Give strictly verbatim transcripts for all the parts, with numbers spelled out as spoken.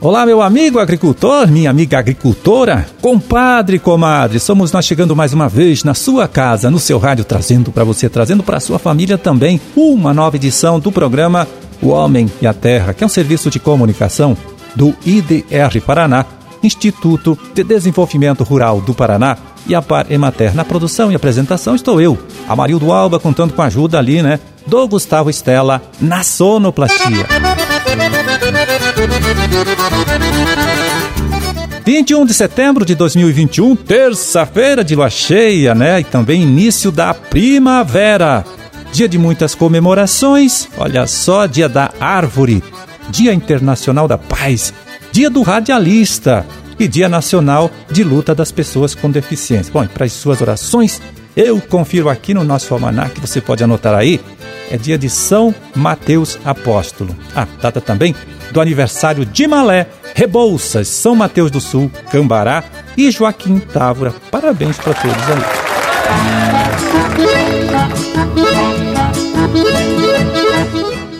Olá, meu amigo agricultor, minha amiga agricultora, compadre, comadre, somos nós chegando mais uma vez na sua casa, no seu rádio, trazendo para você, trazendo para a sua família também uma nova edição do programa O Homem e a Terra, que é um serviço de comunicação do I D R Paraná, Instituto de Desenvolvimento Rural do Paraná e a Paremater. Na produção e apresentação estou eu, Amarildo Alba, contando com a ajuda ali, né, do Gustavo Estela na sonoplastia. vinte e um de setembro de dois mil e vinte e um, terça-feira de lua cheia, né? E também início da primavera. Dia de muitas comemorações, olha só, dia da árvore, dia internacional da paz, dia do radialista e dia nacional de luta das pessoas com deficiência. Bom, e para as suas orações, eu confiro aqui no nosso almanac, você pode anotar aí, é dia de São Mateus Apóstolo. Ah, data também do aniversário de Malé, Rebouças, São Mateus do Sul, Cambará e Joaquim Távora. Parabéns para todos aí.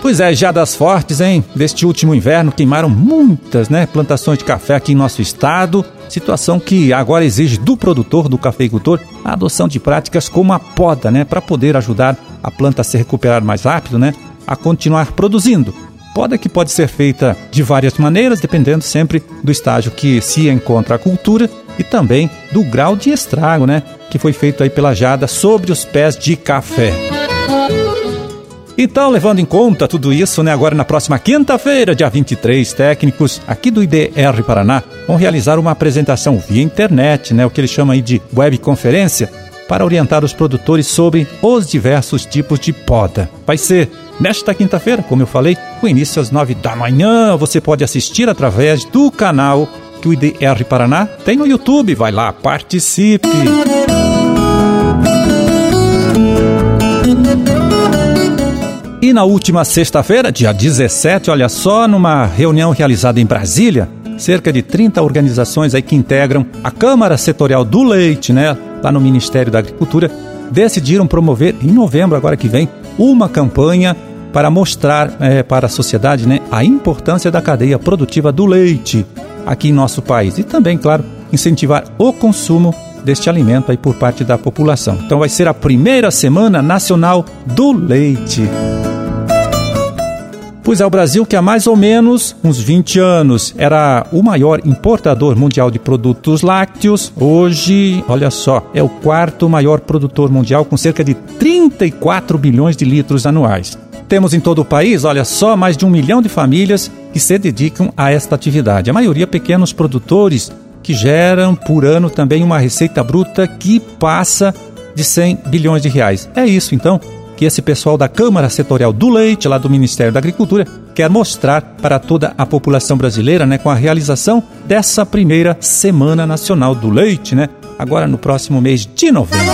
Pois é, geadas fortes, hein? Deste último inverno queimaram muitas, né, plantações de café aqui em nosso estado. Situação que agora exige do produtor, do cafeicultor, a adoção de práticas como a poda, né, para poder ajudar a planta a se recuperar mais rápido, né, a continuar produzindo. Poda que pode ser feita de várias maneiras, dependendo sempre do estágio que se encontra a cultura e também do grau de estrago, né, que foi feito aí pela geada sobre os pés de café. Então, levando em conta tudo isso, né, agora na próxima quinta-feira, dia vinte e três, técnicos aqui do I D R Paraná vão realizar uma apresentação via internet, né, o que eles chamam aí de webconferência, para orientar os produtores sobre os diversos tipos de poda. Vai ser nesta quinta-feira, como eu falei, o início às nove da manhã. Você pode assistir através do canal que o I D R Paraná tem no YouTube. Vai lá, participe! E na última sexta-feira, dia dezessete, olha só, numa reunião realizada em Brasília, cerca de trinta organizações aí que integram a Câmara Setorial do Leite, né, lá no Ministério da Agricultura, decidiram promover em novembro, agora que vem, uma campanha para mostrar é, para a sociedade, né, a importância da cadeia produtiva do leite aqui em nosso país e também, claro, incentivar o consumo deste alimento aí por parte da população. Então vai ser a primeira Semana Nacional do Leite. Pois é, o Brasil, que há mais ou menos uns vinte anos era o maior importador mundial de produtos lácteos, hoje, olha só, é o quarto maior produtor mundial, com cerca de trinta e quatro bilhões de litros anuais. Temos em todo o país, olha só, mais de um milhão de famílias que se dedicam a esta atividade. A maioria pequenos produtores que geram por ano também uma receita bruta que passa de cem bilhões de reais. É isso, então, que esse pessoal da Câmara Setorial do Leite, lá do Ministério da Agricultura, quer mostrar para toda a população brasileira, né, com a realização dessa primeira Semana Nacional do Leite, né, agora no próximo mês de novembro.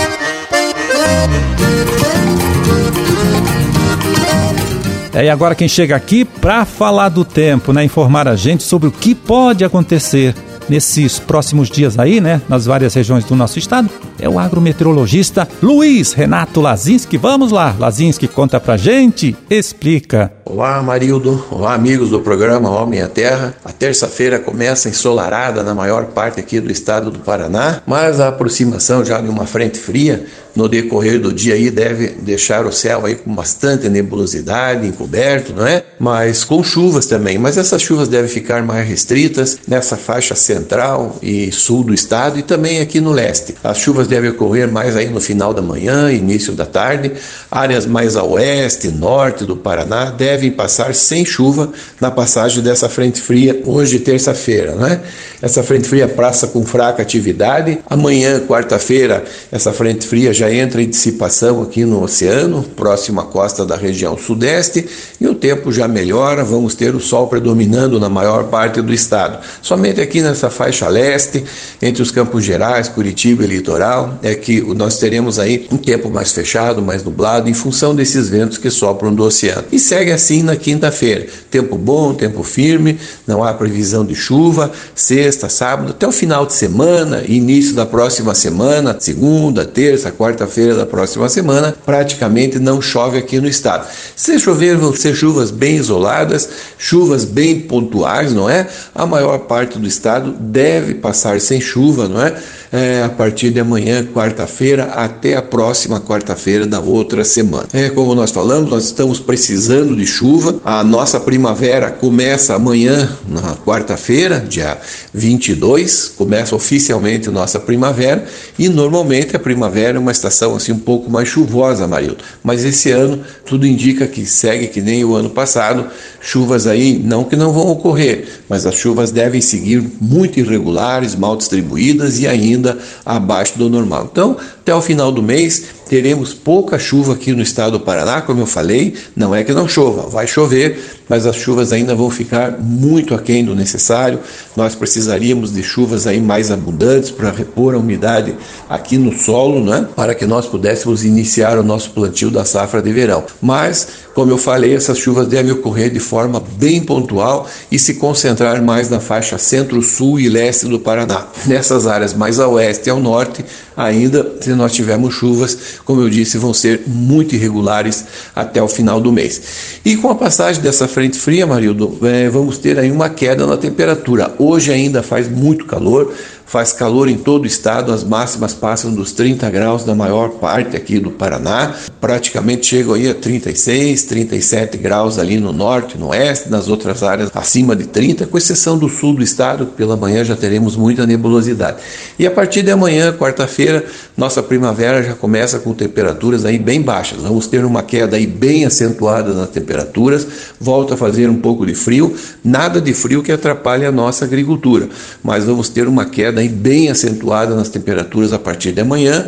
É, e agora quem chega aqui para falar do tempo, né, informar a gente sobre o que pode acontecer nesses próximos dias aí, né, nas várias regiões do nosso estado, é o agrometeorologista Luiz Renato Lazinski. Vamos lá, Lazinski, conta pra gente, explica. Olá, Marildo. Olá, amigos do programa Homem à Terra. A terça-feira começa ensolarada na maior parte aqui do estado do Paraná, mas a aproximação já de uma frente fria no decorrer do dia aí deve deixar o céu aí com bastante nebulosidade, encoberto, não é? Mas com chuvas também, mas essas chuvas devem ficar mais restritas nessa faixa central e sul do estado e também aqui no leste. As chuvas devem ocorrer mais aí no final da manhã, início da tarde. Áreas mais a oeste, norte do Paraná devem devem passar sem chuva na passagem dessa frente fria hoje, terça-feira, né? Essa frente fria passa com fraca atividade. Amanhã, quarta-feira, essa frente fria já entra em dissipação aqui no oceano, próximo à costa da região sudeste, e o tempo já melhora, vamos ter o sol predominando na maior parte do estado. Somente aqui nessa faixa leste, entre os Campos Gerais, Curitiba e litoral, é que nós teremos aí um tempo mais fechado, mais nublado, em função desses ventos que sopram do oceano. E segue assim na quinta-feira. Tempo bom, tempo firme, não há previsão de chuva, seja sexta, sábado, até o final de semana, início da próxima semana, segunda, terça, quarta-feira da próxima semana, praticamente não chove aqui no estado. Se chover, vão ser chuvas bem isoladas, chuvas bem pontuais, não é? A maior parte do estado deve passar sem chuva, não é? É a partir de amanhã, quarta-feira, até a próxima quarta-feira da outra semana. É, como nós falamos, nós estamos precisando de chuva. A nossa primavera começa amanhã, na quarta-feira, dia vinte e dois, começa oficialmente nossa primavera, e normalmente a primavera é uma estação assim um pouco mais chuvosa, Amarildo. Mas esse ano tudo indica que segue que nem o ano passado, chuvas aí não que não vão ocorrer, mas as chuvas devem seguir muito irregulares, mal distribuídas e ainda abaixo do normal. Então, até o final do mês teremos pouca chuva aqui no estado do Paraná, como eu falei, não é que não chova, vai chover, mas as chuvas ainda vão ficar muito aquém do necessário. Nós precisaríamos de chuvas aí mais abundantes para repor a umidade aqui no solo, né? Para que nós pudéssemos iniciar o nosso plantio da safra de verão. Mas, como eu falei, essas chuvas devem ocorrer de forma bem pontual e se concentrar mais na faixa centro-sul e leste do Paraná. Nessas áreas mais a oeste e ao norte, ainda, se nós tivermos chuvas, como eu disse, vão ser muito irregulares até o final do mês. E com a passagem dessa frente fria, Marildo, é, vamos ter aí uma queda na temperatura. Hoje ainda faz muito calor, faz calor em todo o estado, as máximas passam dos trinta graus na maior parte aqui do Paraná, praticamente chegam aí a trinta e seis, trinta e sete graus ali no norte, no oeste, nas outras áreas acima de trinta, com exceção do sul do estado, que pela manhã já teremos muita nebulosidade. E a partir de amanhã, quarta-feira, nossa primavera já começa com temperaturas aí bem baixas. Vamos ter uma queda aí bem acentuada nas temperaturas, volta a fazer um pouco de frio, nada de frio que atrapalhe a nossa agricultura, mas vamos ter uma queda aí bem acentuada nas temperaturas a partir de amanhã.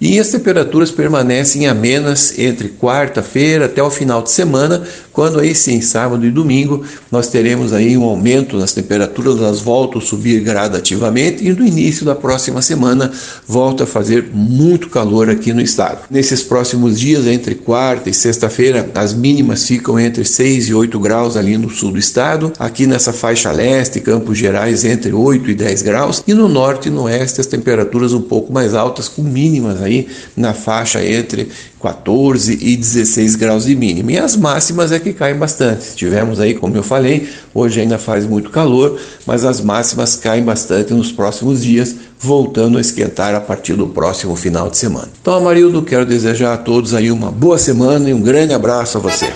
E as temperaturas permanecem amenas entre quarta-feira até o final de semana, quando aí sim, sábado e domingo, nós teremos aí um aumento nas temperaturas, elas voltam a subir gradativamente e no início da próxima semana volta a fazer muito calor aqui no estado. Nesses próximos dias, entre quarta e sexta-feira, as mínimas ficam entre seis e oito graus ali no sul do estado, aqui nessa faixa leste, Campos Gerais, entre oito e dez graus, e no norte e no oeste as temperaturas um pouco mais altas, com mínimas aí na faixa entre quatorze e dezesseis graus de mínima. E as máximas é que caem bastante. Tivemos aí, como eu falei, hoje ainda faz muito calor, mas as máximas caem bastante nos próximos dias, voltando a esquentar a partir do próximo final de semana. Então, Amarildo, quero desejar a todos aí uma boa semana e um grande abraço a você.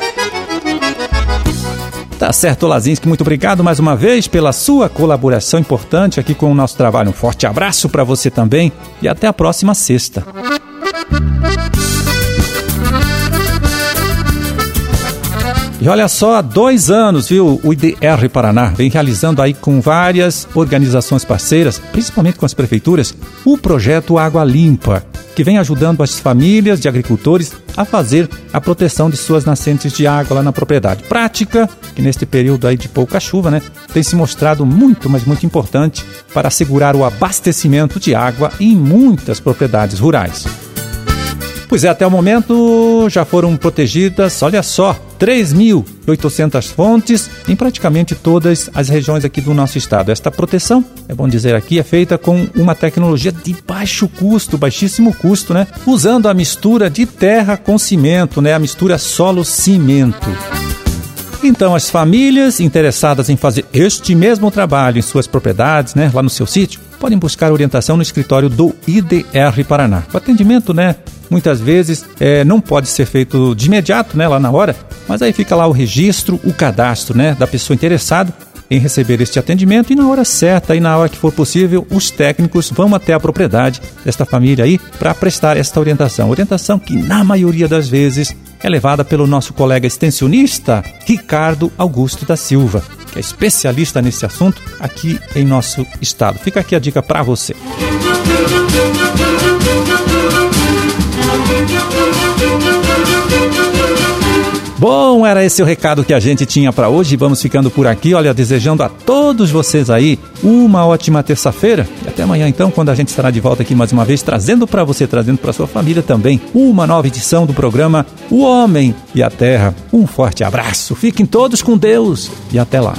Tá certo, Lazinski, muito obrigado mais uma vez pela sua colaboração importante aqui com o nosso trabalho. Um forte abraço para você também e até a próxima sexta. E olha só, há dois anos, viu, o I D R Paraná vem realizando aí com várias organizações parceiras, principalmente com as prefeituras, o projeto Água Limpa, que vem ajudando as famílias de agricultores a fazer a proteção de suas nascentes de água lá na propriedade. Prática que neste período aí de pouca chuva, né, tem se mostrado muito, mas muito importante para assegurar o abastecimento de água em muitas propriedades rurais. Pois é, até o momento já foram protegidas, olha só, três mil e oitocentas fontes em praticamente todas as regiões aqui do nosso estado. Esta proteção, é bom dizer aqui, é feita com uma tecnologia de baixo custo, baixíssimo custo, né? Usando a mistura de terra com cimento, né? A mistura solo-cimento. Então, as famílias interessadas em fazer este mesmo trabalho em suas propriedades, né? Lá no seu sítio, podem buscar orientação no escritório do I D R Paraná. O atendimento, né? Muitas vezes é, não pode ser feito de imediato, né, lá na hora, mas aí fica lá o registro, o cadastro, né, da pessoa interessada em receber este atendimento, e na hora certa e na hora que for possível, os técnicos vão até a propriedade desta família aí para prestar esta orientação. Orientação que na maioria das vezes é levada pelo nosso colega extensionista Ricardo Augusto da Silva, que é especialista nesse assunto aqui em nosso estado. Fica aqui a dica para você. Bom, era esse o recado que a gente tinha para hoje. Vamos ficando por aqui, olha, desejando a todos vocês aí uma ótima terça-feira e até amanhã então, quando a gente estará de volta aqui mais uma vez, trazendo para você, trazendo para sua família também, uma nova edição do programa O Homem e a Terra. Um forte abraço, fiquem todos com Deus e até lá.